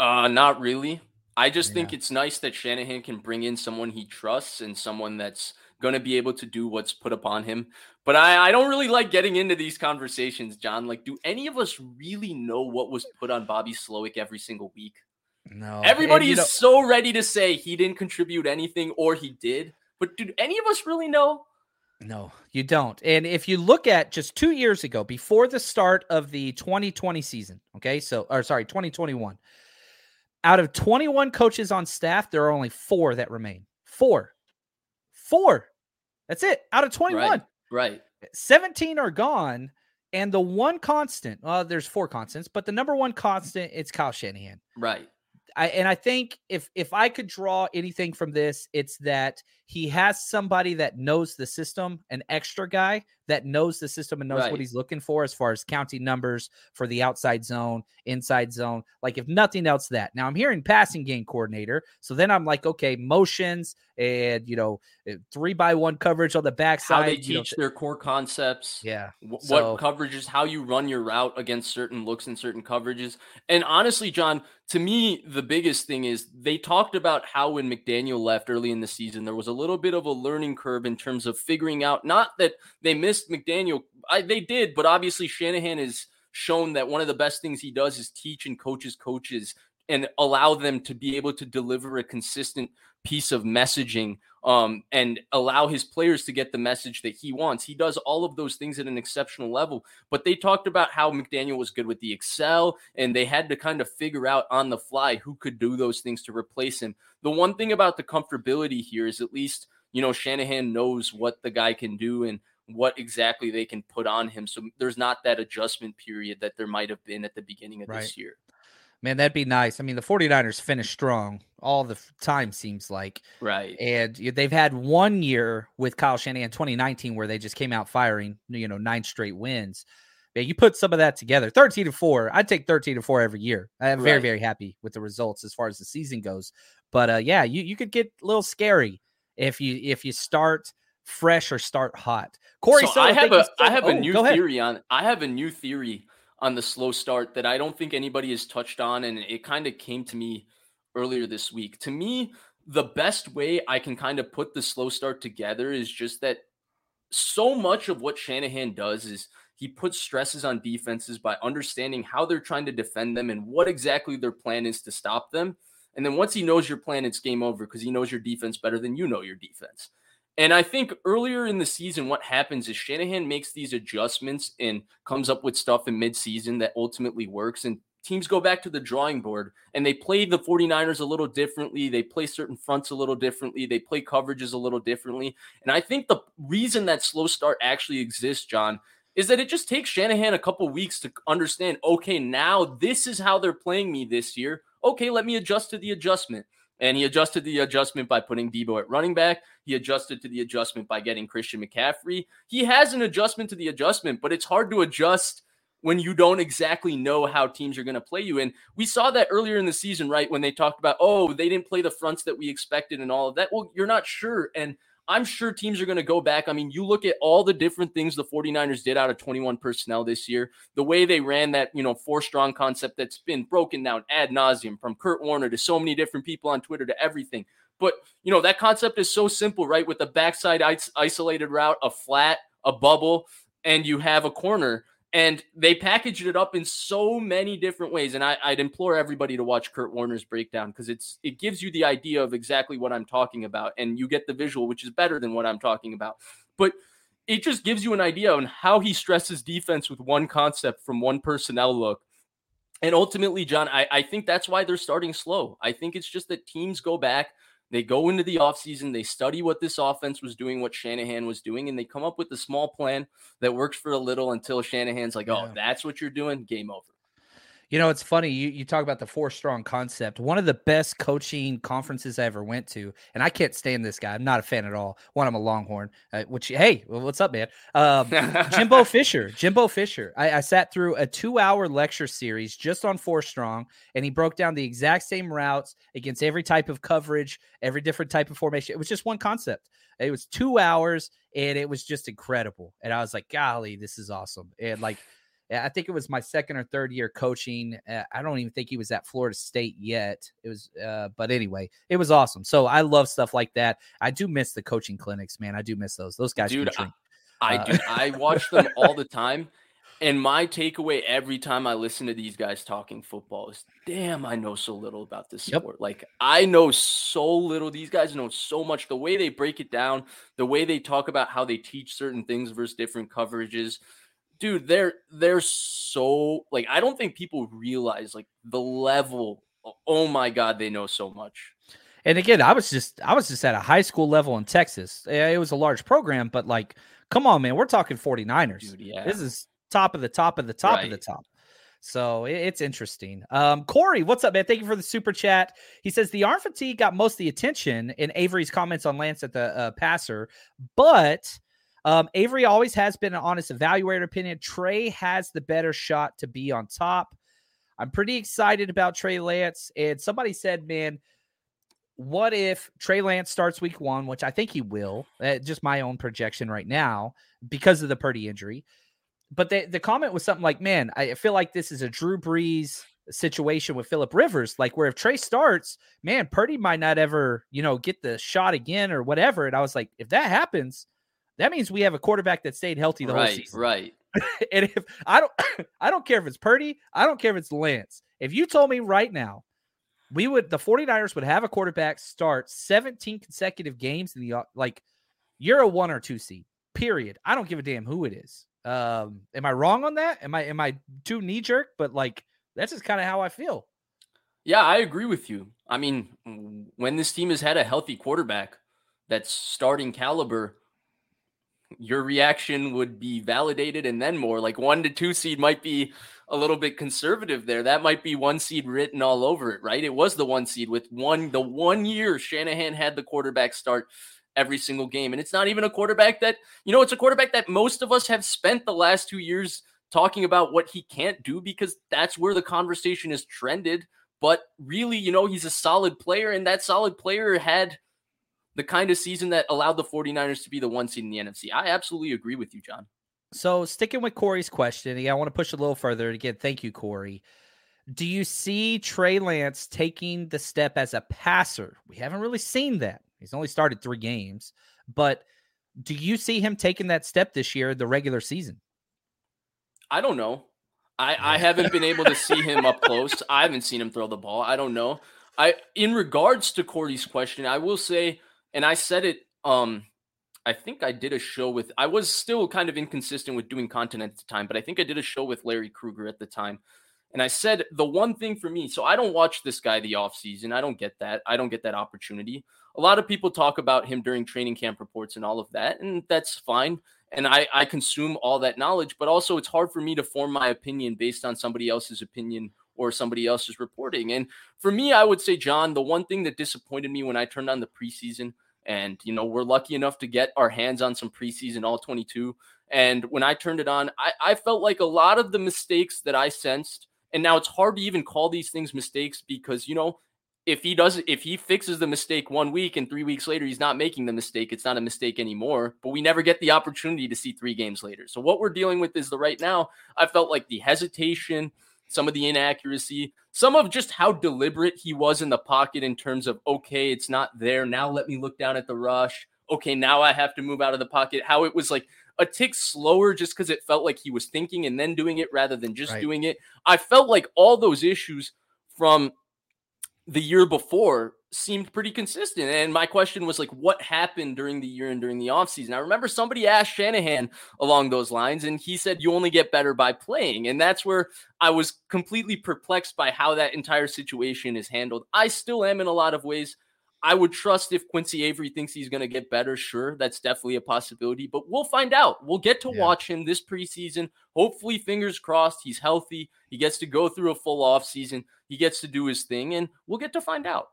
Not really. I just think it's nice that Shanahan can bring in someone he trusts and someone that's going to be able to do what's put upon him. But I don't really like getting into these conversations, John. Like, do any of us really know what was put on Bobby Slowick every single week? No. Everybody is so ready to say he didn't contribute anything or he did. But do any of us really know? No, you don't. And if you look at just 2 years ago, before the start of the 2020 season, 2021, out of 21 coaches on staff, there are only 4 that remain. Four. That's it. Out of 21. Right. 17 are gone. And the one constant, well, there's 4 constants, but the number one constant, it's Kyle Shanahan. Right. I think if I could draw anything from this, it's that he has somebody that knows the system, an extra guy that knows the system and knows what he's looking for as far as counting numbers for the outside zone, inside zone. Like, if nothing else, that. Now I'm hearing passing game coordinator. So then I'm like, okay, motions and, 3-by-1 coverage on the backside. How they teach their core concepts. Yeah. What coverages, how you run your route against certain looks and certain coverages. And honestly, John, to me, the biggest thing is they talked about how when McDaniel left early in the season, there was a little bit of a learning curve in terms of figuring out, not that they missed McDaniel. They did, but obviously Shanahan has shown that one of the best things he does is teach and coaches and allow them to be able to deliver a consistent piece of messaging and allow his players to get the message that he wants. He does all of those things at an exceptional level, but they talked about how McDaniel was good with the Excel, and they had to kind of figure out on the fly who could do those things to replace him. The one thing about the comfortability here is at least, you know, Shanahan knows what the guy can do and what exactly they can put on him. So there's not that adjustment period that there might have been at the beginning of this year. Man, that'd be nice. I mean, the 49ers finished strong all the time, seems like. Right. And they've had one year with Kyle Shanahan, 2019, where they just came out firing, you know, 9 straight wins. Man, you put some of that together. 13-4. I'd take 13-4 every year. I'm very, very happy with the results as far as the season goes. But, yeah, you could get a little scary if you start fresh or start hot. Corey, so I have a new theory on the slow start that I don't think anybody has touched on, and it kind of came to me earlier this week. To me, the best way I can kind of put the slow start together is just that so much of what Shanahan does is he puts stresses on defenses by understanding how they're trying to defend them and what exactly their plan is to stop them. And then once he knows your plan, it's game over because he knows your defense better than you know your defense. And I think earlier in the season, what happens is Shanahan makes these adjustments and comes up with stuff in midseason that ultimately works. And teams go back to the drawing board and they play the 49ers a little differently. They play certain fronts a little differently. They play coverages a little differently. And I think the reason that slow start actually exists, John, is that it just takes Shanahan a couple weeks to understand, okay, now this is how they're playing me this year. Okay, let me adjust to the adjustment. And he adjusted the adjustment by putting Debo at running back. He adjusted to the adjustment by getting Christian McCaffrey. He has an adjustment to the adjustment, but it's hard to adjust when you don't exactly know how teams are going to play you. And we saw that earlier in the season, right, when they talked about, oh, they didn't play the fronts that we expected and all of that. Well, you're not sure. And I'm sure teams are going to go back. I mean, you look at all the different things the 49ers did out of 21 personnel this year, the way they ran that, you know, 4-strong concept that's been broken down ad nauseum from Kurt Warner to so many different people on Twitter to everything. But, you know, that concept is so simple, right? With a backside isolated route, a flat, a bubble, and you have a corner. And they packaged it up in so many different ways. And I'd implore everybody to watch Kurt Warner's breakdown because it gives you the idea of exactly what I'm talking about. And you get the visual, which is better than what I'm talking about. But it just gives you an idea on how he stresses defense with one concept from one personnel look. And ultimately, John, I think that's why they're starting slow. I think it's just that teams go back. They go into the offseason, they study what this offense was doing, what Shanahan was doing, and they come up with a small plan that works for a little until Shanahan's like, oh, that's what you're doing, game over. You know, it's funny. You talk about the 4-strong concept. One of the best coaching conferences I ever went to, and I can't stand this guy. I'm not a fan at all. One, I'm a Longhorn, which, hey, what's up, man? Jimbo Fisher. I sat through a 2-hour lecture series just on 4-strong, and he broke down the exact same routes against every type of coverage, every different type of formation. It was just one concept. It was 2 hours, and it was just incredible. And I was like, golly, this is awesome. And, like, I think it was my second or third year coaching. I don't even think he was at Florida State yet. It was, but anyway, it was awesome. So I love stuff like that. I do miss the coaching clinics, man. I do miss those. Those guys, dude. I do. I watch them all the time, and my takeaway every time I listen to these guys talking football is, damn, I know so little about this sport. Like, I know so little. These guys know so much. The way they break it down, the way they talk about how they teach certain things versus different coverages. Dude, they're so, like, I don't think people realize, like, the level. Oh my God, they know so much. And again, I was just at a high school level in Texas. It was a large program, but, like, come on, man, we're talking 49ers. Dude, yeah. This is top of the top of the top of the top. So it's interesting. Corey, what's up, man? Thank you for the super chat. He says the arm fatigue got most of the attention in Avery's comments on Lance at the passer, but. Avery always has been an honest evaluator opinion. Trey has the better shot to be on top. I'm pretty excited about Trey Lance. And somebody said, man, what if Trey Lance starts week 1, which I think he will, just my own projection right now because of the Purdy injury. But the comment was something like, man, I feel like this is a Drew Brees situation with Phillip Rivers, like where if Trey starts, man, Purdy might not ever, you know, get the shot again or whatever. And I was like, if that happens, that means we have a quarterback that stayed healthy the whole season. Right. And if I don't care if it's Purdy, I don't care if it's Lance. If you told me right now the 49ers would have a quarterback start 17 consecutive games in the, like, you're a 1 or 2 seed, period. I don't give a damn who it is. Am I wrong on that? Am I too knee jerk? But like, that's just kind of how I feel. Yeah, I agree with you. I mean, when this team has had a healthy quarterback that's starting caliber, your reaction would be validated and then more. Like 1 to 2 seed might be a little bit conservative there. That might be 1 seed written all over it, right? It was the 1 seed with the 1 year Shanahan had the quarterback start every single game. And it's not even a quarterback that, you know, it's a quarterback that most of us have spent the last 2 years talking about what he can't do, because that's where the conversation has trended. But really, you know, he's a solid player, and that solid player had the kind of season that allowed the 49ers to be the 1 seed in the NFC. I absolutely agree with you, John. So sticking with Corey's question, I want to push a little further. Again, thank you, Corey. Do you see Trey Lance taking the step as a passer? We haven't really seen that. He's only started 3 games. But do you see him taking that step this year, the regular season? I don't know. I haven't been able to see him up close. I haven't seen him throw the ball. I don't know. In regards to Corey's question, I will say, and I said it, I think I did a show with, I was still kind of inconsistent with doing content at the time, but I think I did a show with Larry Kruger at the time. And I said, the one thing for me, so I don't watch this guy the offseason. I don't get that. I don't get that opportunity. A lot of people talk about him during training camp reports and all of that, and that's fine. And I consume all that knowledge, but also it's hard for me to form my opinion based on somebody else's opinion or somebody else's reporting. And for me, I would say, John, the one thing that disappointed me when I turned on the preseason, and, you know, we're lucky enough to get our hands on some preseason All-22. And when I turned it on, I felt like a lot of the mistakes that I sensed, and now it's hard to even call these things mistakes because, you know, if he fixes the mistake 1 week and 3 weeks later, he's not making the mistake. It's not a mistake anymore, but we never get the opportunity to see 3 games later. So what we're dealing with is right now, I felt like the hesitation, some of the inaccuracy, some of just how deliberate he was in the pocket in terms of, okay, it's not there. Now let me look down at the rush. Okay, now I have to move out of the pocket. How it was like a tick slower just because it felt like he was thinking and then doing it rather than just doing it. I felt like all those issues from the year before seemed pretty consistent. And my question was like, what happened during the year and during the offseason? I remember somebody asked Shanahan along those lines, and he said, you only get better by playing. And that's where I was completely perplexed by how that entire situation is handled. I still am in a lot of ways. I would trust if Quincy Avery thinks he's going to get better. Sure, that's definitely a possibility, but we'll find out. We'll get to watch him this preseason. Hopefully, fingers crossed, he's healthy. He gets to go through a full offseason. He gets to do his thing, and we'll get to find out.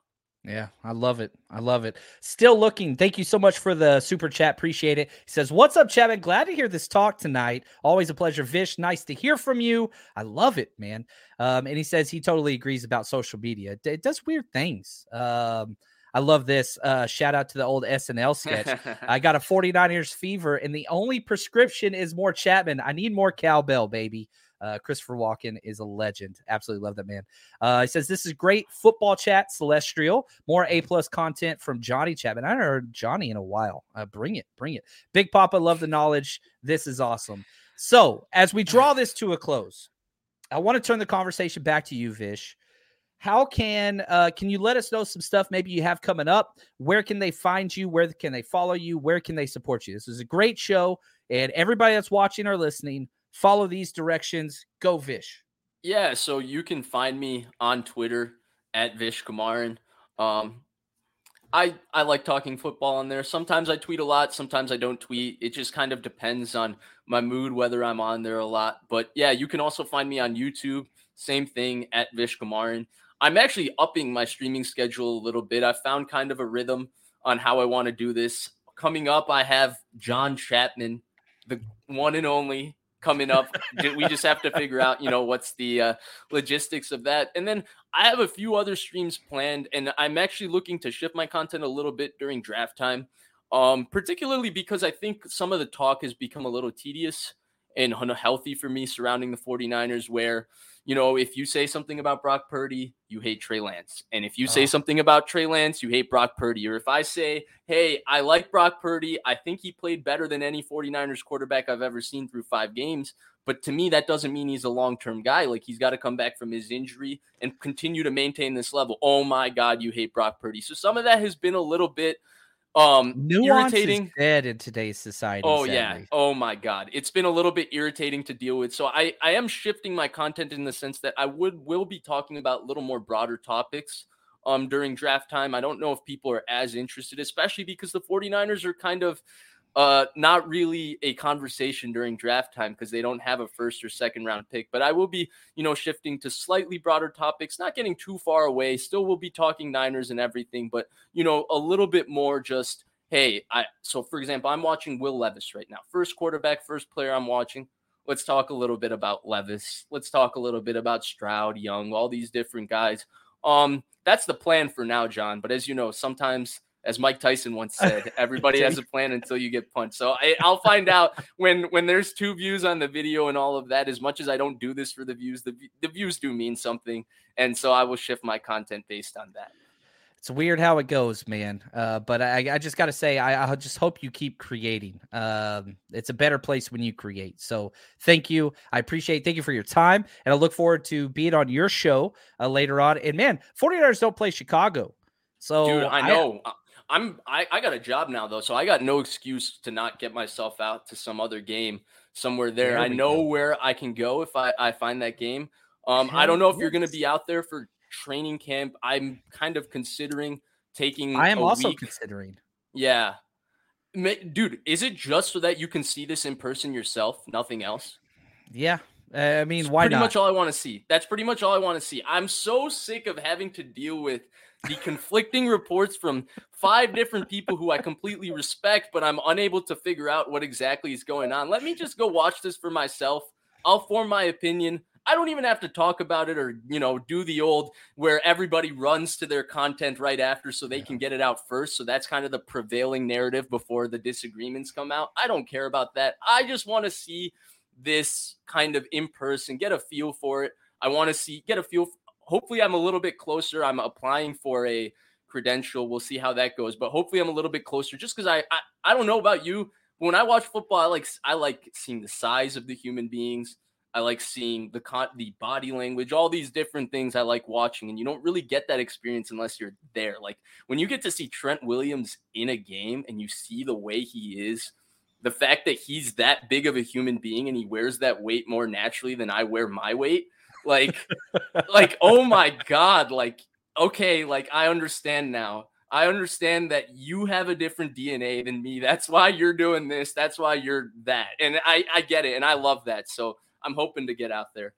Yeah, I love it. I love it. Still looking. Thank you so much for the super chat. Appreciate it. He says, what's up, Chapman? Glad to hear this talk tonight. Always a pleasure, Vish. Nice to hear from you. I love it, man. And he says he totally agrees about social media. It does weird things. I love this. Shout out to the old SNL sketch. I got a 49ers fever, and the only prescription is more Chapman. I need more cowbell, baby. Christopher Walken is a legend. Absolutely love that man. He says, this is great football chat, Celestial. More A-plus content from Johnny Chapman. I haven't heard Johnny in a while. Bring it. Big Papa, love the knowledge. This is awesome. So as we draw this to a close, I want to turn the conversation back to you, Vish. How can you let us know some stuff maybe you have coming up? Where can they find you? Where can they follow you? Where can they support you? This is a great show, and everybody that's watching or listening, follow these directions. Go Vish. Yeah, so you can find me on Twitter at Vish Kamaran. I like talking football on there. Sometimes I tweet a lot. Sometimes I don't tweet. It just kind of depends on my mood, whether I'm on there a lot. But, yeah, you can also find me on YouTube. Same thing at Vish Kamaran. I'm actually upping my streaming schedule a little bit. I found kind of a rhythm on how I want to do this. Coming up, I have John Chapman, the one and only, coming up. We just have to figure out, you know, what's the logistics of that. And then I have a few other streams planned, and I'm actually looking to shift my content a little bit during draft time, particularly because I think some of the talk has become a little tedious. and healthy for me surrounding the 49ers, where, you know, if you say something about Brock Purdy, you hate Trey Lance. And if you say something about Trey Lance, you hate Brock Purdy. Or if I say, hey, I like Brock Purdy, I think he played better than any 49ers quarterback I've ever seen through 5 games. But to me, that doesn't mean he's a long-term guy. Like, he's got to come back from his injury and continue to maintain this level. Oh, my God, you hate Brock Purdy. So some of that has been a little bit nuance irritating. Is dead in today's society. Oh, sadly. Yeah. Oh, my God. It's been a little bit irritating to deal with. So I am shifting my content in the sense that I will be talking about little more broader topics during draft time. I don't know if people are as interested, especially because the 49ers are kind of not really a conversation during draft time because they don't have a first or second round pick. But I will be, you know, shifting to slightly broader topics, not getting too far away. Still will be talking Niners and everything, but, you know, a little bit more just, hey, so for example, I'm watching Will Levis right now. First quarterback, first player I'm watching. Let's talk a little bit about Levis. Let's talk a little bit about Stroud, Young, all these different guys. That's the plan for now, John. But as you know, sometimes, as Mike Tyson once said, everybody has a plan until you get punched. So I'll find out when there's 2 views on the video and all of that. As much as I don't do this for the views, the views do mean something. And so I will shift my content based on that. It's weird how it goes, man. But I just got to say, I just hope you keep creating. It's a better place when you create. So thank you. I appreciate it. Thank you for your time. And I look forward to being on your show later on. And, man, 49ers don't play Chicago. So dude, I know. I got a job now though, so I got no excuse to not get myself out to some other game somewhere there. I know where I can go if I find that game. I don't know if you're going to be out there for training camp. I'm kind of considering taking. I am also considering. Yeah, dude, is it just so that you can see this in person yourself? Nothing else. Yeah. I mean, that's why pretty not? Much all I want to see. That's pretty much all I want to see. I'm so sick of having to deal with the conflicting reports from 5 different people who I completely respect, but I'm unable to figure out what exactly is going on. Let me just go watch this for myself. I'll form my opinion. I don't even have to talk about it or, you know, do the old where everybody runs to their content right after so they can get it out first. So that's kind of the prevailing narrative before the disagreements come out. I don't care about that. I just want to see this kind of in person, get a feel for it. I want to see, get a feel. Hopefully I'm a little bit closer. I'm applying for a credential. We'll see how that goes, but hopefully I'm a little bit closer just because I don't know about you. When I watch football, I like seeing the size of the human beings. I like seeing the body language, all these different things I like watching. And you don't really get that experience unless you're there. Like when you get to see Trent Williams in a game and you see the way he is, the fact that he's that big of a human being and he wears that weight more naturally than I wear my weight. Like, oh my God. Like, okay. Like I understand now. I understand that you have a different DNA than me. That's why you're doing this. That's why you're that. And I get it. And I love that. So I'm hoping to get out there.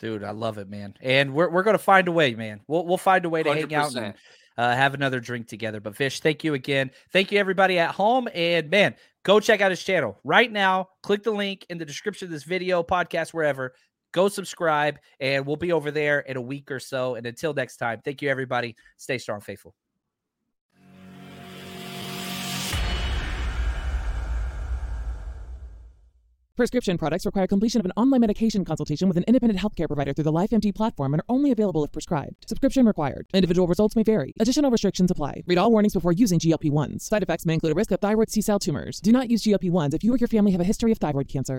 Dude, I love it, man. And we're going to find a way, man. We'll find a way to 100%. Hang out and have another drink together. But Vish, thank you again. Thank you everybody at home. And man, go check out his channel right now. Click the link in the description of this video, podcast, wherever. Go subscribe, and we'll be over there in a week or so. And until next time, thank you, everybody. Stay strong, faithful. Prescription products require completion of an online medication consultation with an independent healthcare provider through the LifeMD platform and are only available if prescribed. Subscription required. Individual results may vary. Additional restrictions apply. Read all warnings before using GLP-1s. Side effects may include a risk of thyroid C-cell tumors. Do not use GLP-1s if you or your family have a history of thyroid cancer.